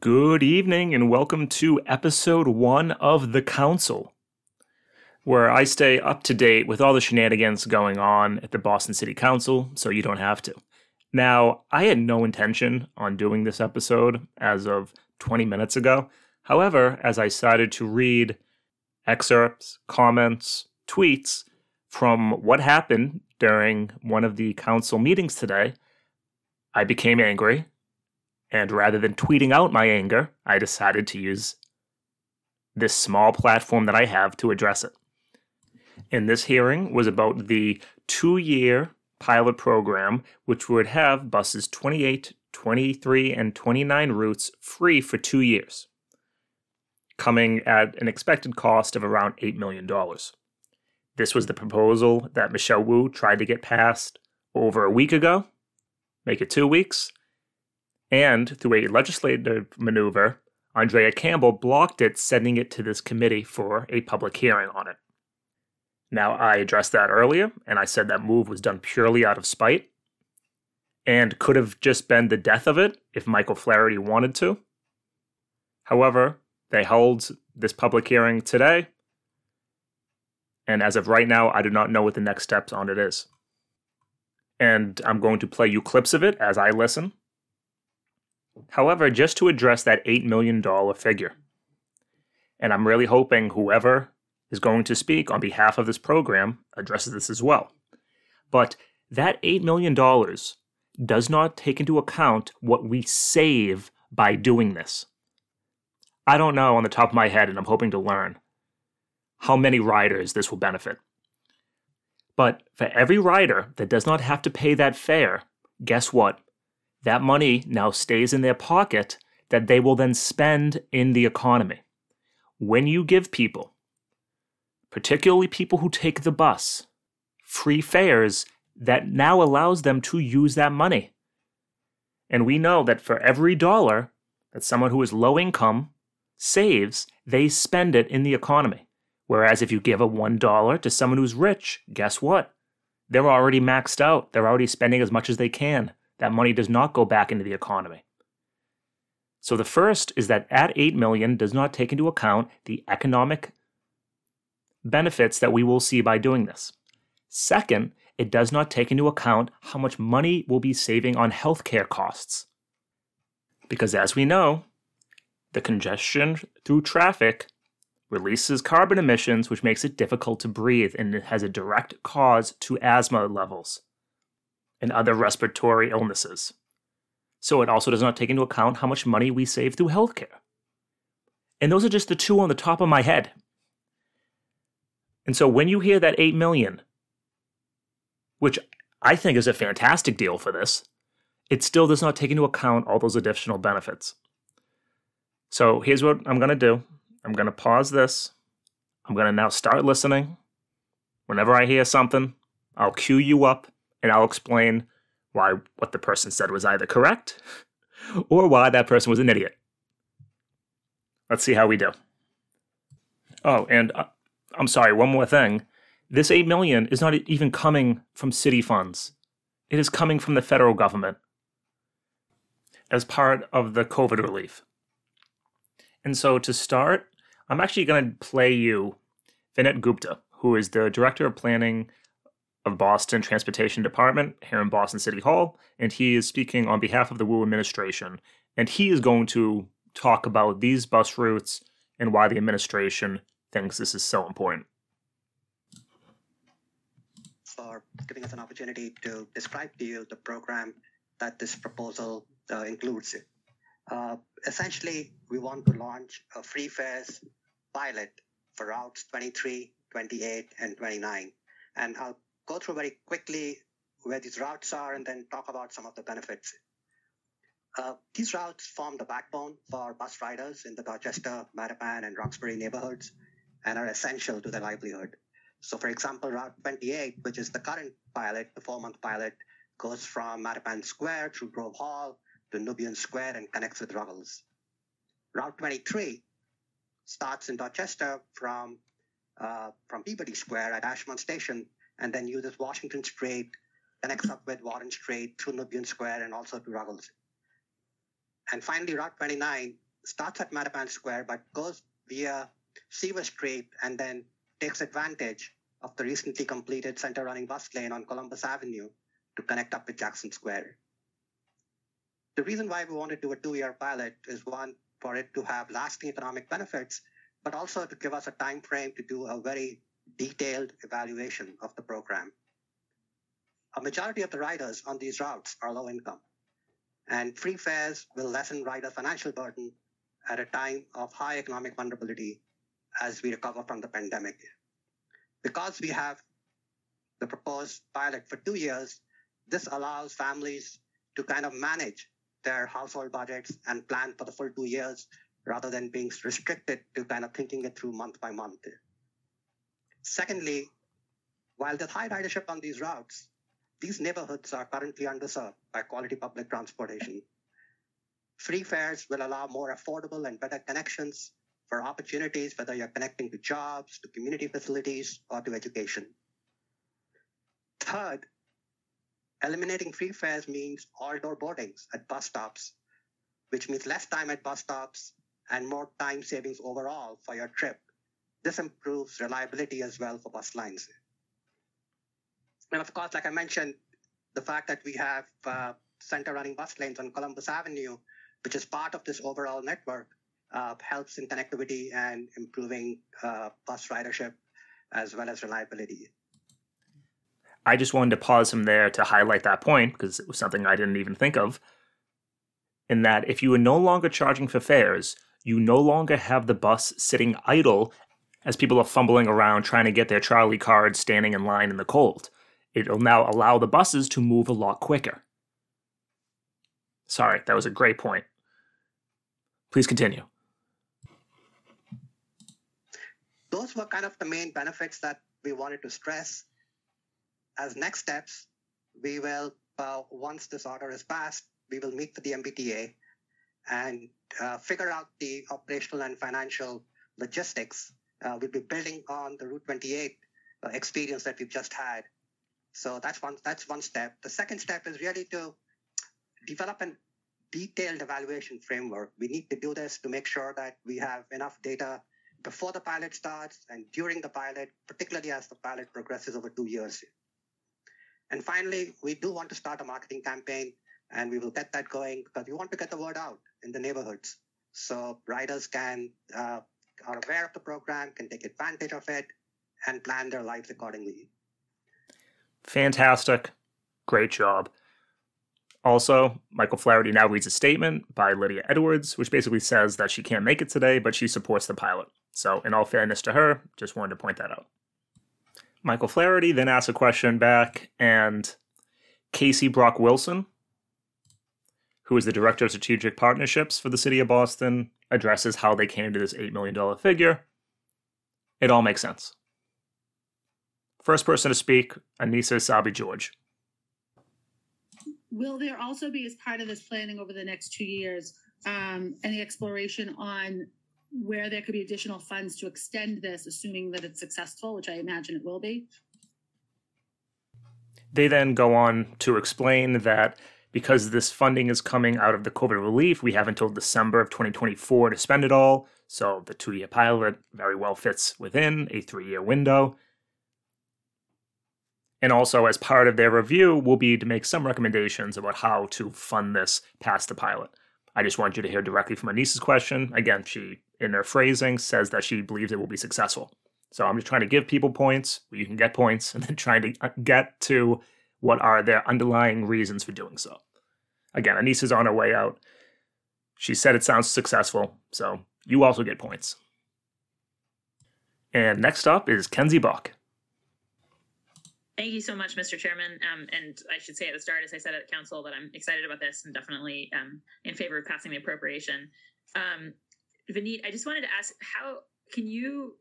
Good evening and welcome to episode 1 of The Council, where I stay up to date with all the shenanigans going on at the Boston City Council so you don't have to. Now, I had no intention on doing this episode as of 20 minutes ago. However, as I decided to read excerpts, comments, tweets from what happened during one of the council meetings today, I became angry. And rather than tweeting out my anger, I decided to use this small platform that I have to address it. And this hearing was about the 2-year pilot program, which would have buses 28, 23, and 29 routes free for 2 years, coming at an expected cost of around $8 million. This was the proposal that Michelle Wu tried to get passed over a week ago, make it 2 weeks. And through a legislative maneuver, Andrea Campbell blocked it, sending it to this committee for a public hearing on it. Now, I addressed that earlier, and I said that move was done purely out of spite and could have just been the death of it if Michael Flaherty wanted to. However, they held this public hearing today, and as of right now, I do not know what the next steps on it is. And I'm going to play you clips of it as I listen. However, just to address that $8 million figure, and I'm really hoping whoever is going to speak on behalf of this program addresses this as well. But that $8 million does not take into account what we save by doing this. I don't know on the top of my head, and I'm hoping to learn how many riders this will benefit. But for every rider that does not have to pay that fare, guess what? That money now stays in their pocket that they will then spend in the economy. When you give people, particularly people who take the bus, free fares, that now allows them to use that money. And we know that for every dollar that someone who is low income saves, they spend it in the economy. Whereas if you give a $1 to someone who's rich, guess what? They're already maxed out. They're already spending as much as they can. That money does not go back into the economy. So the first is that at $8 million does not take into account the economic benefits that we will see by doing this. Second, it does not take into account how much money we'll be saving on healthcare costs. Because as we know, the congestion through traffic releases carbon emissions, which makes it difficult to breathe, and it has a direct cause to asthma levels and other respiratory illnesses. So it also does not take into account how much money we save through healthcare. And those are just the two on the top of my head. And so when you hear that $8 million, which I think is a fantastic deal for this, it still does not take into account all those additional benefits. So here's what I'm going to do. I'm going to pause this. I'm going to now start listening. Whenever I hear something, I'll cue you up. And I'll explain why what the person said was either correct or why that person was an idiot. Let's see how we do. Oh, and I'm sorry, one more thing. This $8 million is not even coming from city funds. It is coming from the federal government as part of the COVID relief. And so to start, I'm actually going to play you Vinay Gupta, who is the Director of Planning of Boston Transportation Department here in Boston City Hall, and he is speaking on behalf of the Wu administration, and he is going to talk about these bus routes and why the administration thinks this is so important. For giving us an opportunity to describe to you the program that this proposal includes. Essentially, we want to launch a free fares pilot for routes 23, 28, and 29, and I'll go through very quickly where these routes are and then talk about some of the benefits. These routes form the backbone for bus riders in the Dorchester, Mattapan, and Roxbury neighborhoods and are essential to their livelihood. So for example, Route 28, which is the current pilot, the 4-month pilot, goes from Mattapan Square through Grove Hall to Nubian Square and connects with Ruggles. Route 23 starts in Dorchester from Peabody Square at Ashmont Station and then uses Washington Street, connects up with Warren Street through Nubian Square and also to Ruggles. And finally, Route 29 starts at Mattapan Square, but goes via Seaver Street and then takes advantage of the recently completed center running bus lane on Columbus Avenue to connect up with Jackson Square. The reason why we want to do a 2-year pilot is one, for it to have lasting economic benefits, but also to give us a time frame to do a very detailed evaluation of the program. A majority of the riders on these routes are low income, and free fares will lessen rider financial burden at a time of high economic vulnerability as we recover from the pandemic. Because we have the proposed pilot for 2 years, this allows families to kind of manage their household budgets and plan for the full 2 years rather than being restricted to kind of thinking it through month by month. Secondly, while there's high ridership on these routes, these neighborhoods are currently underserved by quality public transportation. Free fares will allow more affordable and better connections for opportunities, whether you're connecting to jobs, to community facilities, or to education. Third, eliminating free fares means all-door boardings at bus stops, which means less time at bus stops and more time savings overall for your trip. This improves reliability as well for bus lines. And of course, like I mentioned, the fact that we have center-running bus lanes on Columbus Avenue, which is part of this overall network, helps in connectivity and improving bus ridership as well as reliability. I just wanted to pause him there to highlight that point because it was something I didn't even think of, in that if you are no longer charging for fares, you no longer have the bus sitting idle as people are fumbling around trying to get their trolley cards standing in line in the cold. It'll now allow the buses to move a lot quicker. Sorry, that was a great point. Please continue. Those were kind of the main benefits that we wanted to stress. As next steps, we will, once this order is passed, we will meet with the MBTA and figure out the operational and financial logistics. We'll be building on the Route 28 experience that we've just had. So that's one step. The second step is really to develop a detailed evaluation framework. We need to do this to make sure that we have enough data before the pilot starts and during the pilot, particularly as the pilot progresses over 2 years. And finally, we do want to start a marketing campaign, and we will get that going because we want to get the word out in the neighborhoods so riders are aware of the program, can take advantage of it, and plan their lives accordingly. Fantastic. Great job. Also, Michael Flaherty now reads a statement by Lydia Edwards, which basically says that she can't make it today, but she supports the pilot. So in all fairness to her, just wanted to point that out. Michael Flaherty then asks a question back, and Casey Brock Wilson, who is the Director of Strategic Partnerships for the City of Boston, addresses how they came to this $8 million figure. It all makes sense. First person to speak, Anissa Essaibi George. Will there also be, as part of this planning over the next 2 years, any exploration on where there could be additional funds to extend this, assuming that it's successful, which I imagine it will be? They then go on to explain that because this funding is coming out of the COVID relief, we have until December of 2024 to spend it all. So the 2-year pilot very well fits within a 3-year window. And also, as part of their review, will be to make some recommendations about how to fund this past the pilot. I just want you to hear directly from Anissa's question. Again, she, in her phrasing, says that she believes it will be successful. So I'm just trying to give people points where you can get points and then trying to get to what are their underlying reasons for doing so. Again, Anissa's on her way out. She said it sounds successful, so you also get points. And next up is Kenzie Bach. Thank you so much, Mr. Chairman. And I should say at the start, as I said at council, that I'm excited about this and definitely in favor of passing the appropriation. Vinit, I just wanted to ask, how can you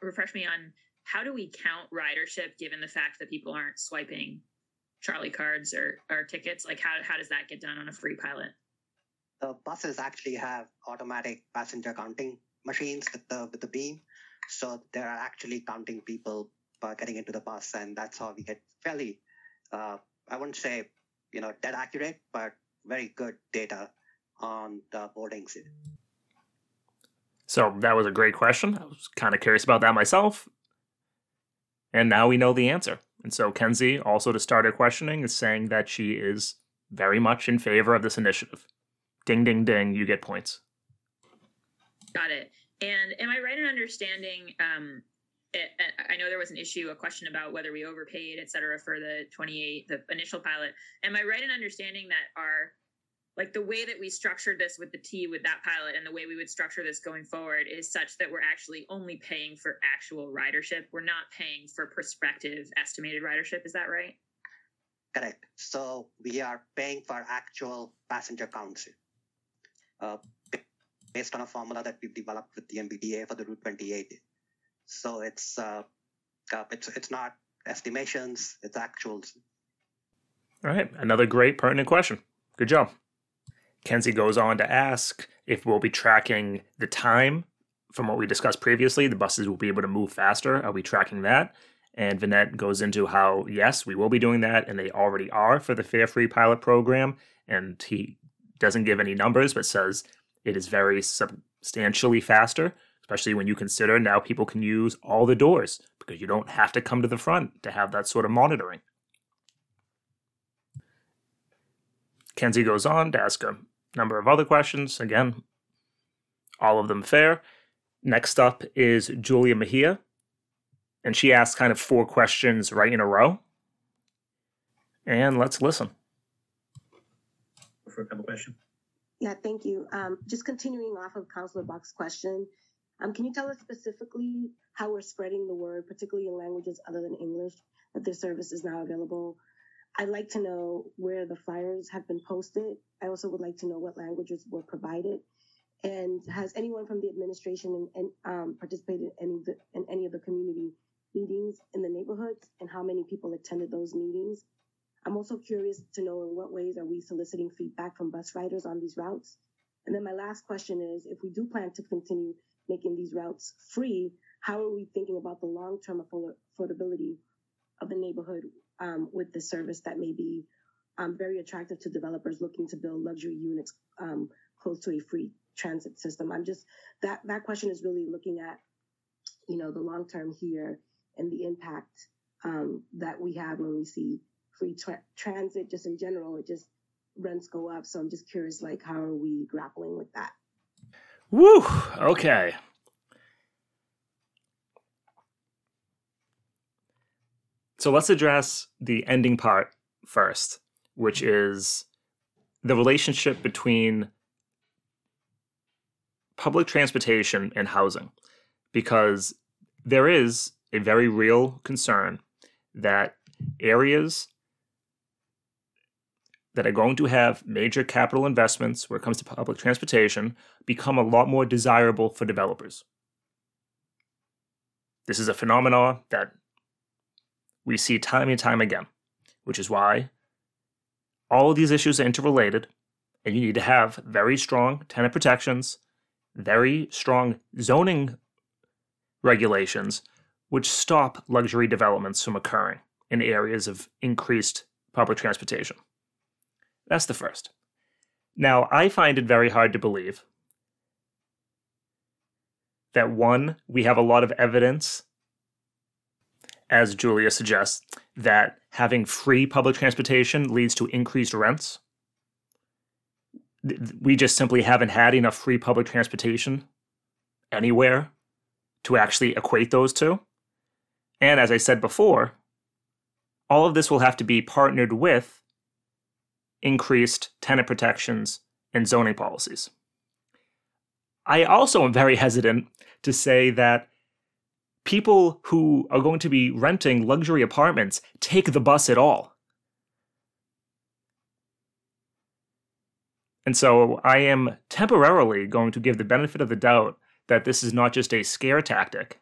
refresh me on how do we count ridership given the fact that people aren't swiping trolley cards or tickets? Like how does that get done on a free pilot? The buses actually have automatic passenger counting machines with the beam. So they're actually counting people getting into the bus, and that's how we get fairly, I wouldn't say, dead accurate, but very good data on the boarding city? So that was a great question. I was kind of curious about that myself. And now we know the answer. And so Kenzie, also to start her questioning, is saying that she is very much in favor of this initiative. Ding, ding, ding, you get points. Got it. And am I right in understanding, I know there was an issue, a question about whether we overpaid, et cetera, for the 28, the initial pilot. Am I right in understanding that our, like the way that we structured this with the T with that pilot and the way we would structure this going forward is such that we're actually only paying for actual ridership? We're not paying for prospective estimated ridership. Is that right? Correct. So we are paying for actual passenger counts based on a formula that we've developed with the MBTA for the Route 28. So it's not estimations, it's actuals. All right. Another great pertinent question. Good job. Kenzie goes on to ask if we'll be tracking the time from what we discussed previously. The buses will be able to move faster. Are we tracking that? And Vinette goes into how, yes, we will be doing that, and they already are for the fare-free pilot program. And he doesn't give any numbers, but says it is very substantially faster, especially when you consider now people can use all the doors because you don't have to come to the front to have that sort of monitoring. Kenzie goes on to ask a number of other questions. Again, all of them fair. Next up is Julia Mejia. And she asked kind of four questions right in a row. And let's listen. For a couple questions. Yeah, thank you. Just continuing off of Councilor Bach's question, can you tell us specifically how we're spreading the word, particularly in languages other than English, that this service is now available? I'd like to know where the flyers have been posted. I also would like to know what languages were provided. And has anyone from the administration and participated in any of the community meetings in the neighborhoods, and how many people attended those meetings? I'm also curious to know in what ways are we soliciting feedback from bus riders on these routes? And then my last question is, if we do plan to continue making these routes free, how are we thinking about the long-term affordability of the neighborhood with the service that may be very attractive to developers looking to build luxury units close to a free transit system? I'm just, that question is really looking at, you know, the long term here and the impact that we have when we see free transit just in general. It just, rents go up. So I'm just curious, like, how are we grappling with that? Woo! Okay. So let's address the ending part first, which is the relationship between public transportation and housing, because there is a very real concern that areas that are going to have major capital investments when it comes to public transportation become a lot more desirable for developers. This is a phenomenon that we see time and time again, which is why all of these issues are interrelated, and you need to have very strong tenant protections, very strong zoning regulations, which stop luxury developments from occurring in areas of increased public transportation. That's the first. Now, I find it very hard to believe that, one, we have a lot of evidence, as Julia suggests, that having free public transportation leads to increased rents. We just simply haven't had enough free public transportation anywhere to actually equate those two. And as I said before, all of this will have to be partnered with increased tenant protections and zoning policies. I also am very hesitant to say that people who are going to be renting luxury apartments take the bus at all. And so I am temporarily going to give the benefit of the doubt that this is not just a scare tactic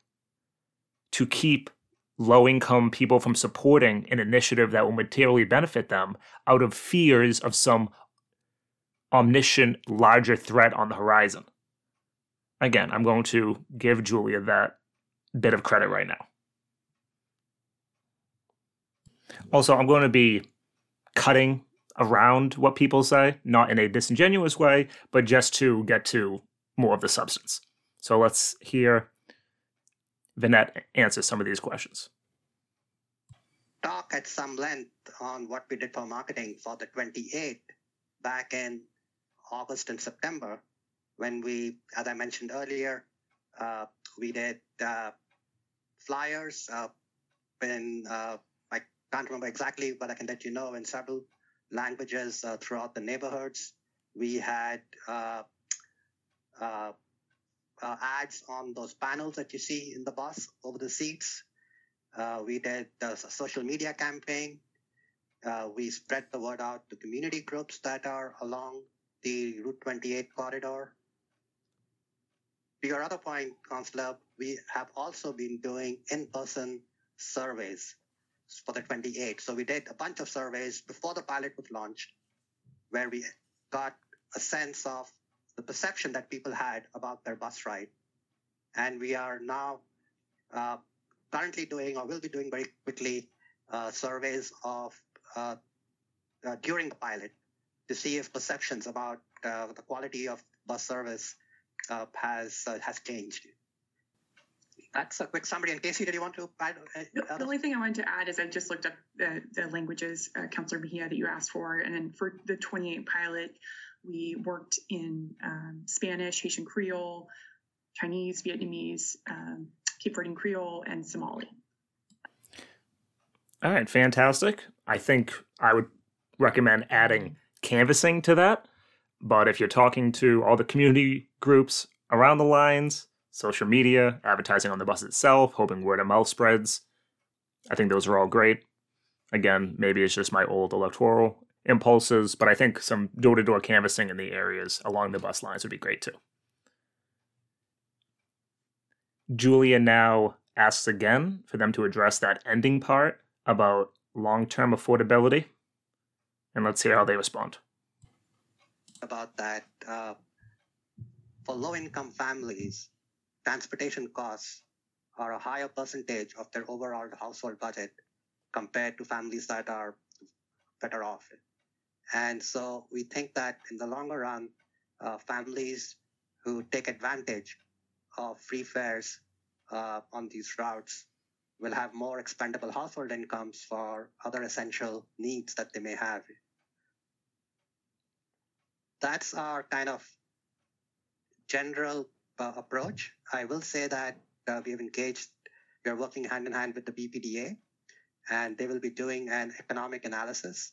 to keep low-income people from supporting an initiative that will materially benefit them out of fears of some omniscient larger threat on the horizon. Again, I'm going to give Julia that bit of credit right now. Also, I'm going to be cutting around what people say, not in a disingenuous way, but just to get to more of the substance. So let's hear Vinette answer some of these questions. Talk at some length on what we did for marketing for the 28th back in August and September, when we, as I mentioned earlier, we did flyers in, I can't remember exactly, but I can let you know, in several languages throughout the neighborhoods. We had ads on those panels that you see in the bus over the seats. We did a social media campaign. We spread the word out to community groups that are along the Route 28 corridor. To your other point, Councillor, we have also been doing in-person surveys for the 28th. So we did a bunch of surveys before the pilot was launched, where we got a sense of the perception that people had about their bus ride. And we are now currently doing, or will be doing very quickly, surveys of during the pilot to see if perceptions about the quality of bus service has changed. That's a quick summary. And Casey, did you want to add? The only thing I wanted to add is I just looked up the languages, Councillor Mejia, that you asked for. And then for the 28 pilot, we worked in Spanish, Haitian Creole, Chinese, Vietnamese, Cape Verdean Creole, and Somali. All right, fantastic. I think I would recommend adding canvassing to that. But if you're talking to all the community groups around the lines, social media, advertising on the bus itself, hoping word of mouth spreads, I think those are all great. Again, maybe it's just my old electoral impulses, but I think some door-to-door canvassing in the areas along the bus lines would be great too. Julia now asks again for them to address that ending part about long-term affordability, and let's hear how they respond. About that, for low-income families, transportation costs are a higher percentage of their overall household budget compared to families that are better off. And so we think that in the longer run, families who take advantage of free fares on these routes will have more expendable household incomes for other essential needs that they may have. That's our kind of general approach. I will say that we're working hand in hand with the BPDA, and they will be doing an economic analysis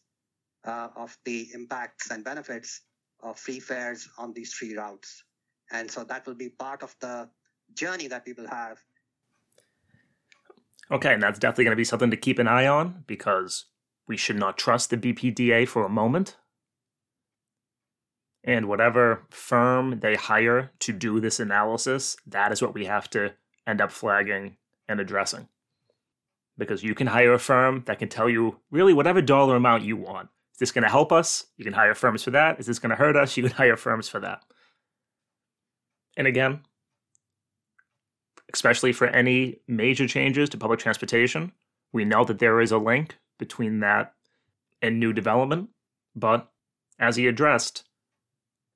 of the impacts and benefits of free fares on these three routes. And so that will be part of the journey that people have. Okay, and that's definitely going to be something to keep an eye on, because we should not trust the BPDA for a moment. And whatever firm they hire to do this analysis, that is what we have to end up flagging and addressing. Because you can hire a firm that can tell you really whatever dollar amount you want. Is this going to help us? You can hire firms for that. Is this going to hurt us? You can hire firms for that. And again, especially for any major changes to public transportation, we know that there is a link between that and new development. But as he addressed,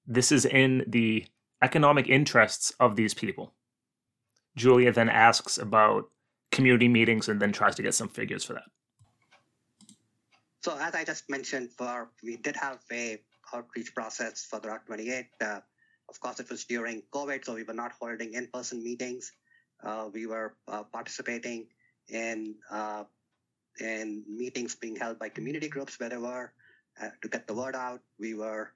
this is in the economic interests of these people. Julia then asks about community meetings and then tries to get some figures for that. So as I just mentioned, we did have a outreach process for the Route 28. Of course, it was during COVID, so we were not holding in-person meetings. We were participating in meetings being held by community groups wherever to get the word out. We were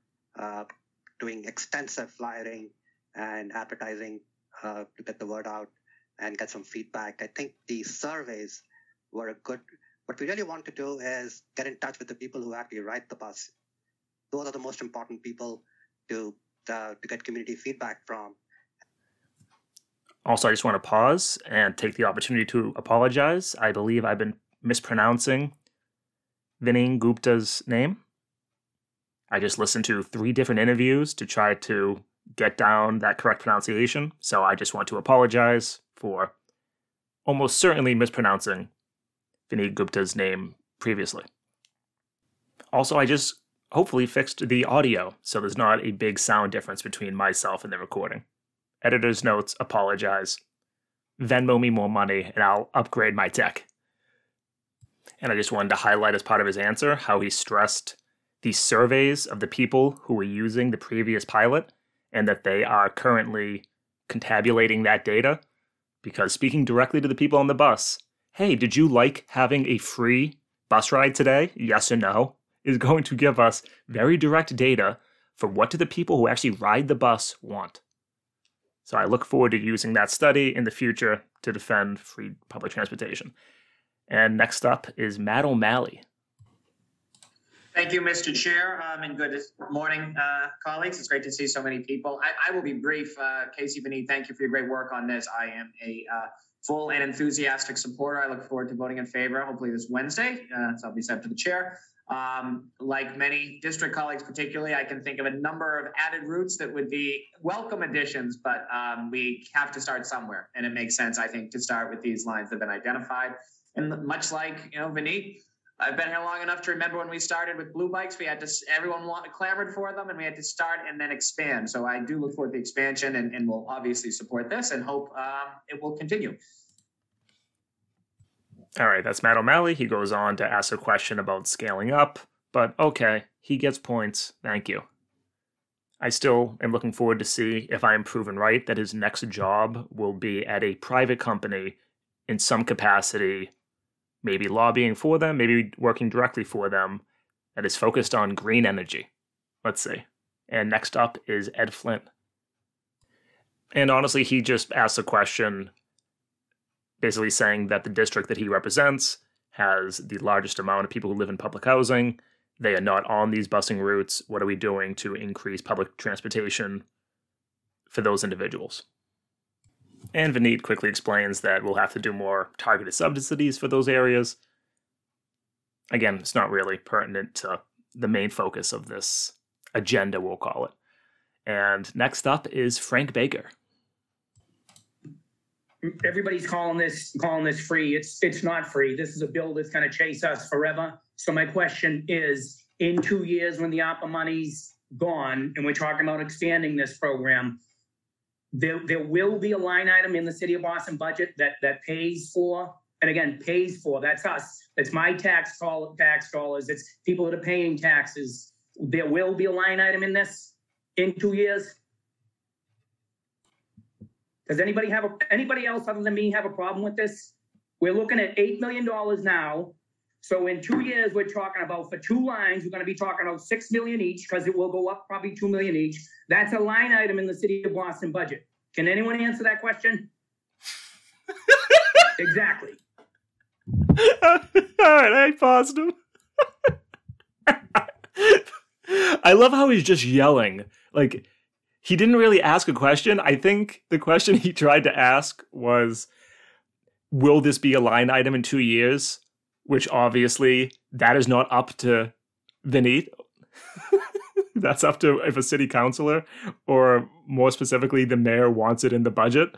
doing extensive flyering and advertising to get the word out and get some feedback. I think the surveys were what we really want to do is get in touch with the people who actually ride the bus. Those are the most important people to get community feedback from. Also, I just want to pause and take the opportunity to apologize. I believe I've been mispronouncing Vinay Gupta's name. I just listened to 3 different interviews to try to get down that correct pronunciation. So I just want to apologize for almost certainly mispronouncing Vinay Gupta's name previously. Also, I just hopefully fixed the audio so there's not a big sound difference between myself and the recording. Editor's notes, apologize. Venmo me more money and I'll upgrade my tech. And I just wanted to highlight as part of his answer how he stressed the surveys of the people who were using the previous pilot and that they are currently contabulating that data, because speaking directly to the people on the bus, hey, did you like having a free bus ride today? Yes or no? Is going to give us very direct data for what do the people who actually ride the bus want. So I look forward to using that study in the future to defend free public transportation. And next up is Matt O'Malley. Thank you, Mr. Chair, and good morning, colleagues. It's great to see so many people. I will be brief. Casey, Vinay, thank you for your great work on this. I am a full and enthusiastic supporter. I look forward to voting in favor, hopefully this Wednesday. So I'll be sent to the chair. Like many district colleagues, particularly, I can think of a number of added routes that would be welcome additions, but we have to start somewhere. And it makes sense, I think, to start with these lines that have been identified. And much like, Vinay, I've been here long enough to remember when we started with blue bikes, we had to, everyone clamored for them, and we had to start and then expand. So I do look forward to the expansion, and we'll obviously support this and hope it will continue. All right, that's Matt O'Malley. He goes on to ask a question about scaling up, but okay, he gets points. Thank you. I still am looking forward to see if I am proven right that his next job will be at a private company in some capacity, maybe lobbying for them, maybe working directly for them, that is focused on green energy. Let's see. And next up is Ed Flint. And honestly, he just asked a question basically saying that the district that he represents has the largest amount of people who live in public housing. They are not on these busing routes. What are we doing to increase public transportation for those individuals? And Vinay quickly explains that we'll have to do more targeted subsidies for those areas. Again, it's not really pertinent to the main focus of this agenda, we'll call it. And next up is Frank Baker. Everybody's calling this free. It's not free. This is a bill that's going to chase us forever. So my question is, in 2 years when the ARPA money's gone and we're talking about expanding this program, there will be a line item in the City of Boston budget that pays for, and again, pays for, that's us. That's my tax dollars. It's people that are paying taxes. There will be a line item in this in 2 years. Does anybody else other than me have a problem with this? We're looking at $8 million now. So in 2 years, we're talking about, for two lines, we're going to be talking about $6 million each, because it will go up probably $2 million each. That's a line item in the City of Boston budget. Can anyone answer that question? Exactly. All right, I paused him. I love how he's just yelling. Like, he didn't really ask a question. I think the question he tried to ask was, will this be a line item in 2 years? Which obviously, that is not up to Vinay. That's up to if a city councilor, or more specifically, the mayor wants it in the budget.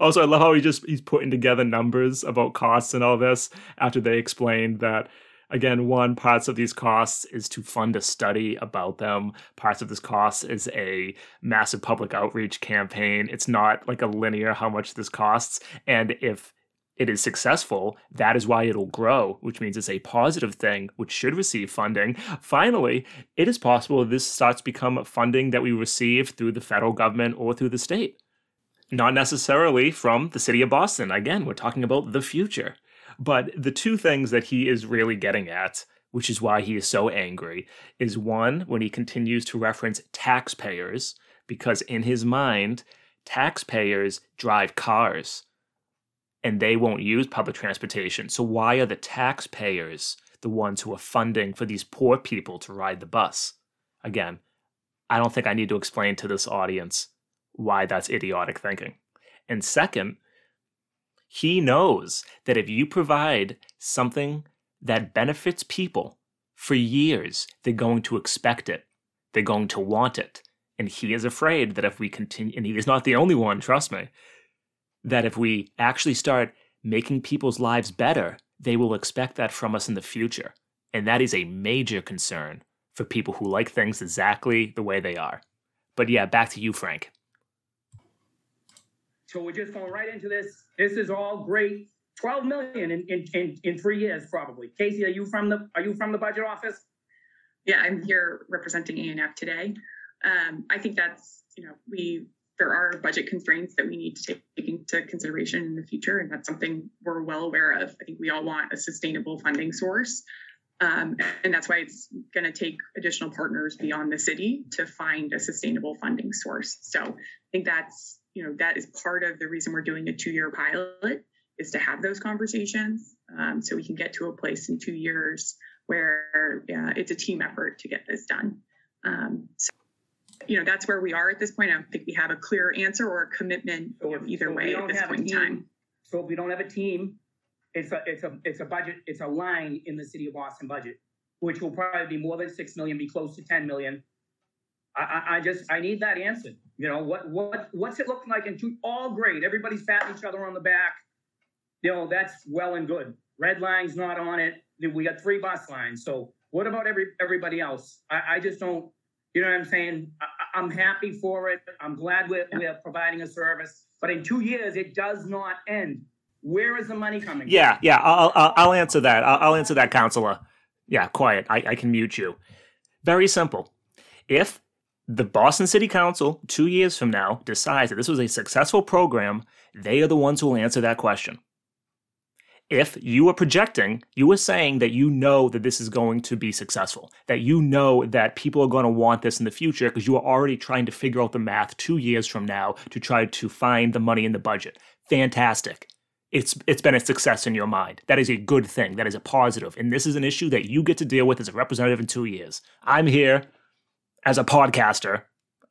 Also, I love how he's putting together numbers about costs and all this after they explained that, again, one, parts of these costs is to fund a study about them. Parts of this cost is a massive public outreach campaign. It's not like a linear how much this costs. And if it is successful, that is why it'll grow, which means it's a positive thing, which should receive funding. Finally, it is possible this starts to become funding that we receive through the federal government or through the state. Not necessarily from the City of Boston. Again, we're talking about the future. But the two things that he is really getting at, which is why he is so angry, is one, when he continues to reference taxpayers, because in his mind, taxpayers drive cars and they won't use public transportation. So why are the taxpayers the ones who are funding for these poor people to ride the bus? Again, I don't think I need to explain to this audience why that's idiotic thinking. And second, he knows that if you provide something that benefits people for years, they're going to expect it. They're going to want it. And he is afraid that if we continue, and he is not the only one, trust me, that if we actually start making people's lives better, they will expect that from us in the future. And that is a major concern for people who like things exactly the way they are. But yeah, back to you, Frank. So we're just going right into this. This is all great. 12 million in 3 years, probably. Casey, are you from the budget office? Yeah, I'm here representing ANF today. I think that's, there are budget constraints that we need to take into consideration in the future, and that's something we're well aware of. I think we all want a sustainable funding source, and that's why it's going to take additional partners beyond the city to find a sustainable funding source. So I think that's, that is part of the reason we're doing a 2-year pilot, is to have those conversations, so we can get to a place in 2 years where it's a team effort to get this done. That's where we are at this point. I don't think we have a clear answer or a commitment either way at this point in time. So if we don't have a team, it's a budget, it's a line in the city of Boston budget, which will probably be more than 6 million, be close to 10 million. I need that answer. What's it looking like? All great. Everybody's patting each other on the back. That's well and good. Red line's not on it. We got 3 bus lines. So what about everybody else? I just don't. You know what I'm saying? I'm happy for it. I'm glad we're providing a service. But in 2 years, it does not end. Where is the money coming from? Yeah. I'll answer that. I'll answer that, Counselor. Yeah, quiet. I can mute you. Very simple. If the Boston City Council 2 years from now decides that this was a successful program, they are the ones who will answer that question. If you are projecting, you are saying that that this is going to be successful, that that people are going to want this in the future, because you are already trying to figure out the math 2 years from now to try to find the money in the budget. Fantastic. It's been a success in your mind. That is a good thing. That is a positive. And this is an issue that you get to deal with as a representative in 2 years. I'm here as a podcaster.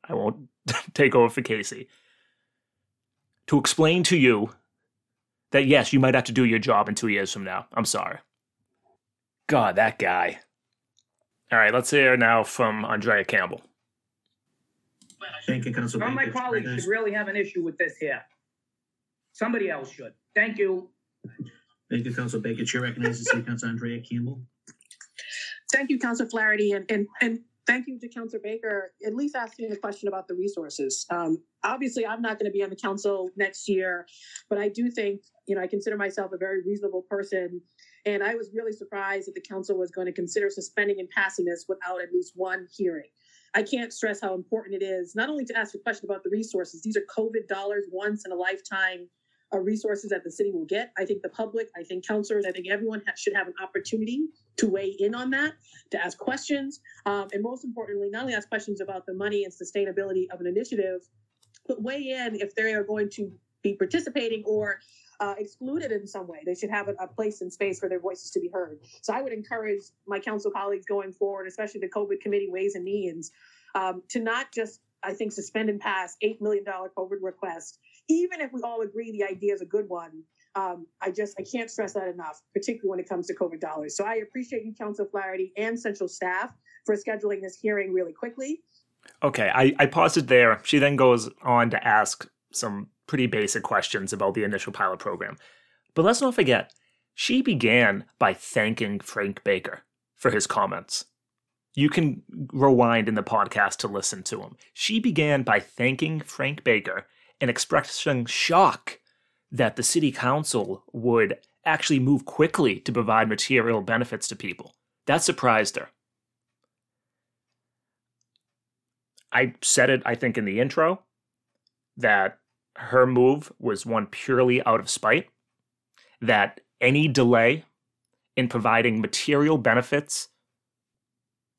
I won't take over for Casey to explain to you that, yes, you might have to do your job in 2 years from now. I'm sorry. God, that guy. All right, let's hear now from Andrea Campbell. Thank you, Council. Some of my colleagues should really have an issue with this here. Somebody else should. Thank you. Thank you, Council Baker. Chair recognizes Council Andrea Campbell. Thank you, Council Flaherty, and thank you to Councilor Baker, at least asking the question about the resources. Obviously, I'm not going to be on the council next year, but I do think, I consider myself a very reasonable person. And I was really surprised that the council was going to consider suspending and passing this without at least one hearing. I can't stress how important it is, not only to ask the question about the resources. These are COVID dollars, once in a lifetime resources that the city will get. I think the public, I think councilors, I think everyone should have an opportunity to weigh in on that, to ask questions, and most importantly, not only ask questions about the money and sustainability of an initiative, but weigh in if they are going to be participating or excluded in some way. They should have a place and space for their voices to be heard. So I would encourage my council colleagues going forward, especially the COVID committee ways and means, to not just, I think, suspend and pass $8 million COVID request, even if we all agree the idea is a good one. I can't stress that enough, particularly when it comes to COVID dollars. So I appreciate you, Council Flaherty, and central staff for scheduling this hearing really quickly. Okay, I paused it there. She then goes on to ask some pretty basic questions about the initial pilot program. But let's not forget, she began by thanking Frank Baker for his comments. You can rewind in the podcast to listen to him. She began by thanking Frank Baker and expressing shock that the city council would actually move quickly to provide material benefits to people. That surprised her. I said it, I think, in the intro, that her move was one purely out of spite, that any delay in providing material benefits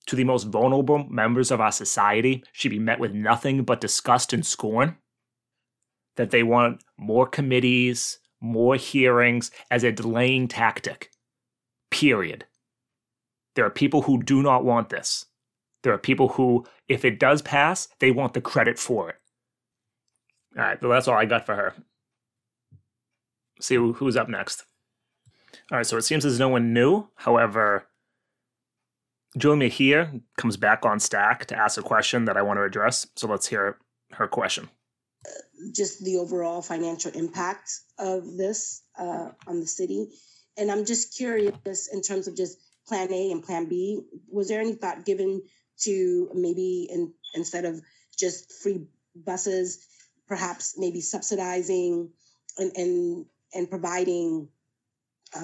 to the most vulnerable members of our society should be met with nothing but disgust and scorn, that they want more committees, more hearings as a delaying tactic. Period. There are people who do not want this. There are people who, if it does pass, they want the credit for it. All right, well, that's all I got for her. See who's up next. All right, so it seems there's no one new. However, Julia Mejia comes back on stack to ask a question that I want to address. So let's hear her question. Just the overall financial impact of this on the city. And I'm just curious in terms of just Plan A and Plan B. Was there any thought given to maybe instead of just free buses, perhaps maybe subsidizing and providing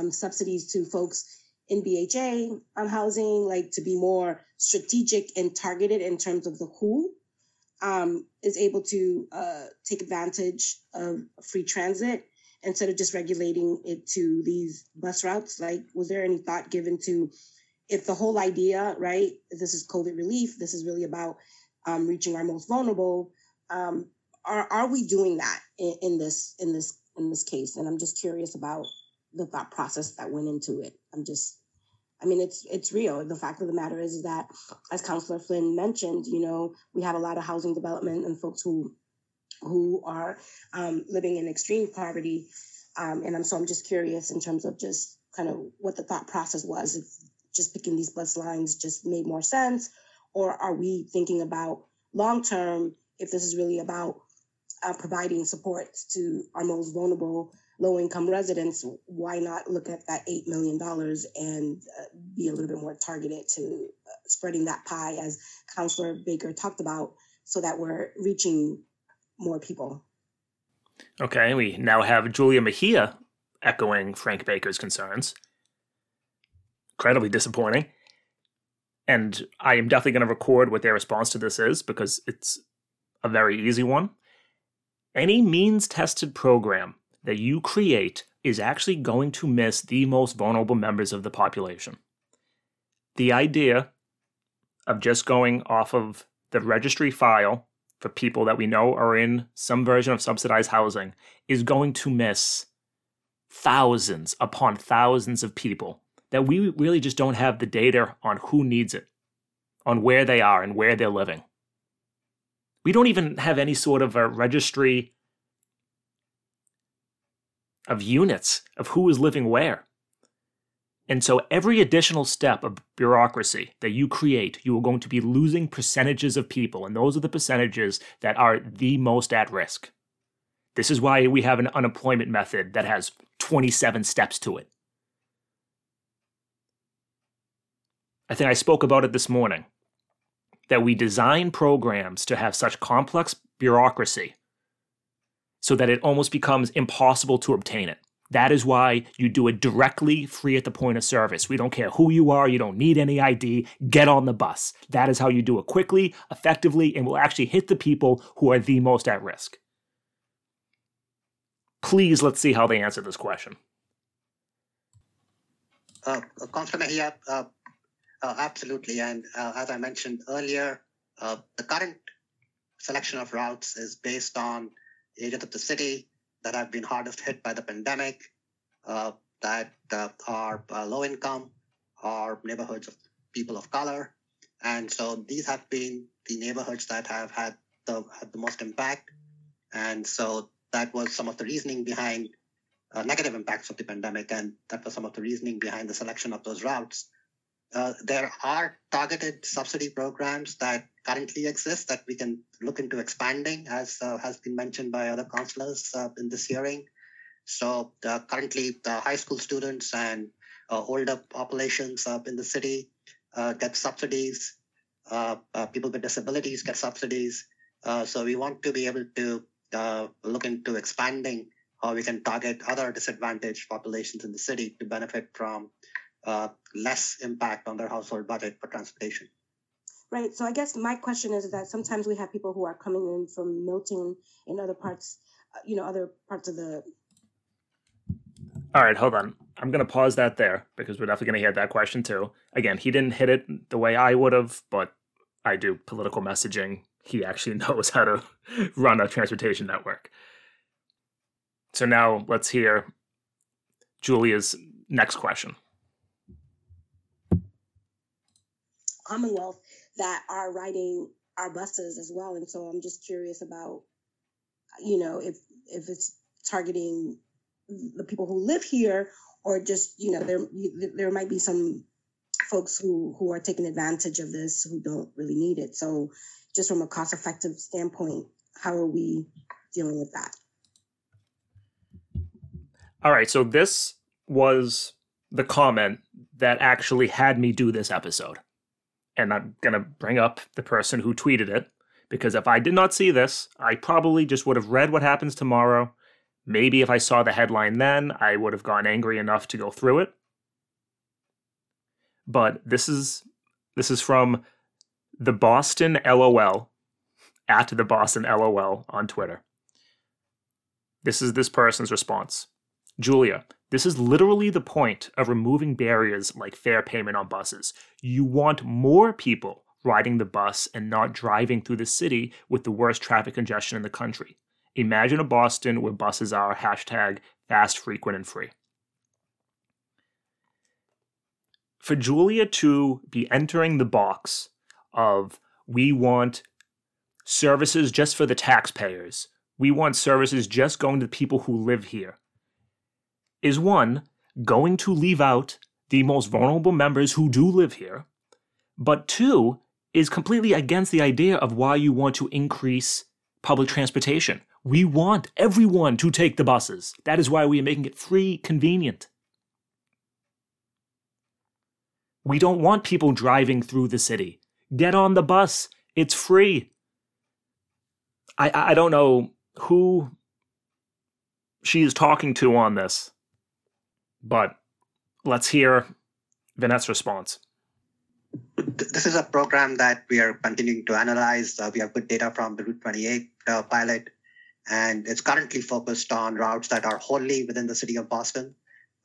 subsidies to folks in BHA housing, like to be more strategic and targeted in terms of the who is able to take advantage of free transit instead of just regulating it to these bus routes? Like, was there any thought given to if the whole idea, right, this is COVID relief, this is really about reaching our most vulnerable, are we doing that in this case? And I'm just curious about the thought process that went into it. It's real. The fact of the matter is that, as Councillor Flynn mentioned, you know, we have a lot of housing development and folks who are living in extreme poverty. I'm just curious in terms of just kind of what the thought process was, if just picking these bus lines just made more sense, or are we thinking about long-term, if this is really about providing support to our most vulnerable low-income residents, why not look at that $8 million and be a little bit more targeted to spreading that pie, as Councillor Baker talked about, so that we're reaching more people. Okay, we now have Julia Mejia echoing Frank Baker's concerns. Incredibly disappointing. And I am definitely going to record what their response to this is, because it's a very easy one. Any means-tested program that you create is actually going to miss the most vulnerable members of the population. The idea of just going off of the registry file for people that we know are in some version of subsidized housing is going to miss thousands upon thousands of people that we really just don't have the data on who needs it, on where they are and where they're living. We don't even have any sort of a registry of units of who is living where. And so every additional step of bureaucracy that you create, you are going to be losing percentages of people, and those are the percentages that are the most at risk. This is why we have an unemployment method that has 27 steps to it. I think I spoke about it this morning, that we design programs to have such complex bureaucracy so that it almost becomes impossible to obtain it. That is why you do it directly free at the point of service. We don't care who you are. You don't need any ID. Get on the bus. That is how you do it quickly, effectively, and will actually hit the people who are the most at risk. Please, let's see how they answer this question. Councilor Mejia, absolutely. And as I mentioned earlier, the current selection of routes is based on areas of the city that have been hardest hit by the pandemic, that are low income, are neighborhoods of people of color. And so these have been the neighborhoods that have had the most impact. And so that was some of the reasoning behind negative impacts of the pandemic. And that was some of the reasoning behind the selection of those routes. There are targeted subsidy programs that currently exist that we can look into expanding, as has been mentioned by other councillors in this hearing. So currently, the high school students and older populations in the city get subsidies. People with disabilities get subsidies. So we want to be able to look into expanding how we can target other disadvantaged populations in the city to benefit from less impact on their household budget for transportation. Right. So I guess my question is that sometimes we have people who are coming in from Milton and other parts of the. All right, hold on. I'm going to pause that there because we're definitely going to hear that question too. Again, he didn't hit it the way I would have, but I do political messaging. He actually knows how to run a transportation network. So now let's hear Julia's next question. Commonwealth that are riding our buses as well. And so I'm just curious about, you know, if it's targeting the people who live here, or just, you know, there might be some folks who are taking advantage of this who don't really need it. So just from a cost effective standpoint, how are we dealing with that? All right. So this was the comment that actually had me do this episode. And I'm going to bring up the person who tweeted it, because if I did not see this, I probably just would have read What Happens Tomorrow. Maybe if I saw the headline then, I would have gone angry enough to go through it. But this is from the Boston LOL, at the Boston LOL on Twitter. This is this person's response. Julia, this is literally the point of removing barriers like fare payment on buses. You want more people riding the bus and not driving through the city with the worst traffic congestion in the country. Imagine a Boston where buses are #fast, frequent, and free. For Julia to be entering the box of we want services just for the taxpayers, we want services just going to people who live here, is one, going to leave out the most vulnerable members who do live here, but two, is completely against the idea of why you want to increase public transportation. We want everyone to take the buses. That is why we are making it free, convenient. We don't want people driving through the city. Get on the bus. It's free. I don't know who she is talking to on this, but let's hear Vinette's response. This is a program that we are continuing to analyze. We have good data from the Route 28 pilot, and it's currently focused on routes that are wholly within the city of Boston.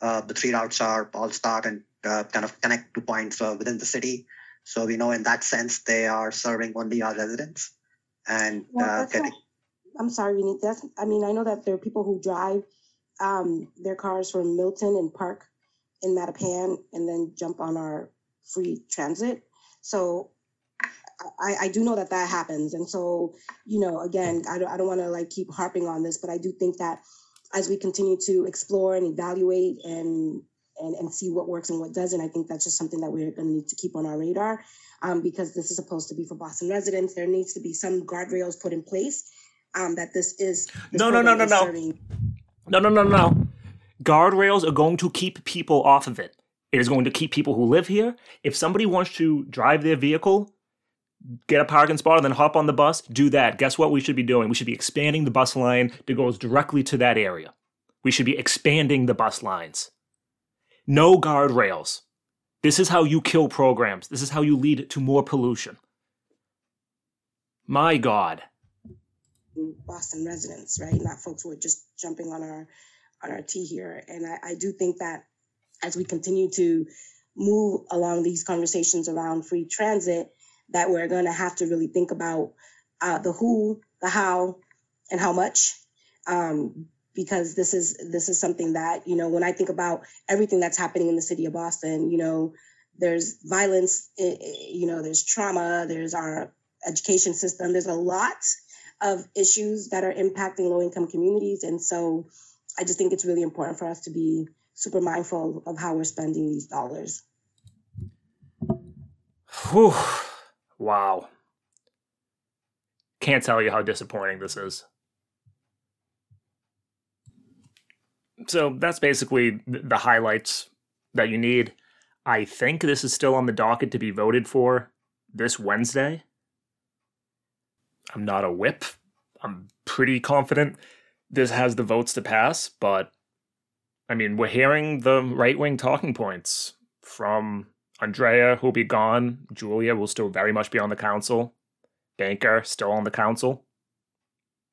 The three routes are all start and kind of connect to points within the city. So we know in that sense they are serving only our residents. And I'm sorry, Vinit. I know that there are people who drive their cars from Milton and park in Mattapan and then jump on our free transit. So I do know that that happens. And so, again, I don't want to keep harping on this, but I do think that as we continue to explore and evaluate and see what works and what doesn't, I think that's just something that we're going to need to keep on our radar because this is supposed to be for Boston residents. There needs to be some guardrails put in place that this is. No. Guardrails are going to keep people off of it. It is going to keep people who live here. If somebody wants to drive their vehicle, get a parking spot and then hop on the bus, do that. Guess what we should be doing? We should be expanding the bus line that goes directly to that area. We should be expanding the bus lines. No guardrails. This is how you kill programs. This is how you lead to more pollution. My God. Boston residents, right? Not folks who are just jumping on our tea here. And I do think that as we continue to move along these conversations around free transit, that we're going to have to really think about the who, the how, and how much, because this is something that, when I think about everything that's happening in the city of Boston, there's violence, there's trauma, there's our education system, there's a lot of issues that are impacting low-income communities. And so I just think it's really important for us to be super mindful of how we're spending these dollars. Whew. Wow. Can't tell you how disappointing this is. So that's basically the highlights that you need. I think this is still on the docket to be voted for this Wednesday. I'm not a whip. I'm pretty confident this has the votes to pass, but we're hearing the right-wing talking points from Andrea, who'll be gone. Julia will still very much be on the council. Baker, still on the council.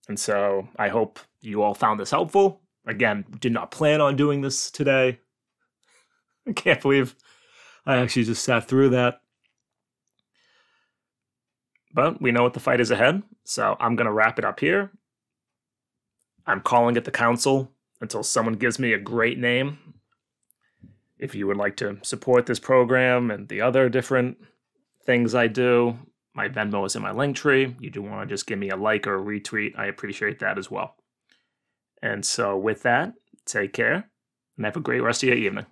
And so I hope you all found this helpful. Again, did not plan on doing this today. I can't believe I actually just sat through that. But we know what the fight is ahead, so I'm going to wrap it up here. I'm calling it the council until someone gives me a great name. If you would like to support this program and the other different things I do, my Venmo is in my link tree. You do want to just give me a like or a retweet. I appreciate that as well. And so with that, take care and have a great rest of your evening.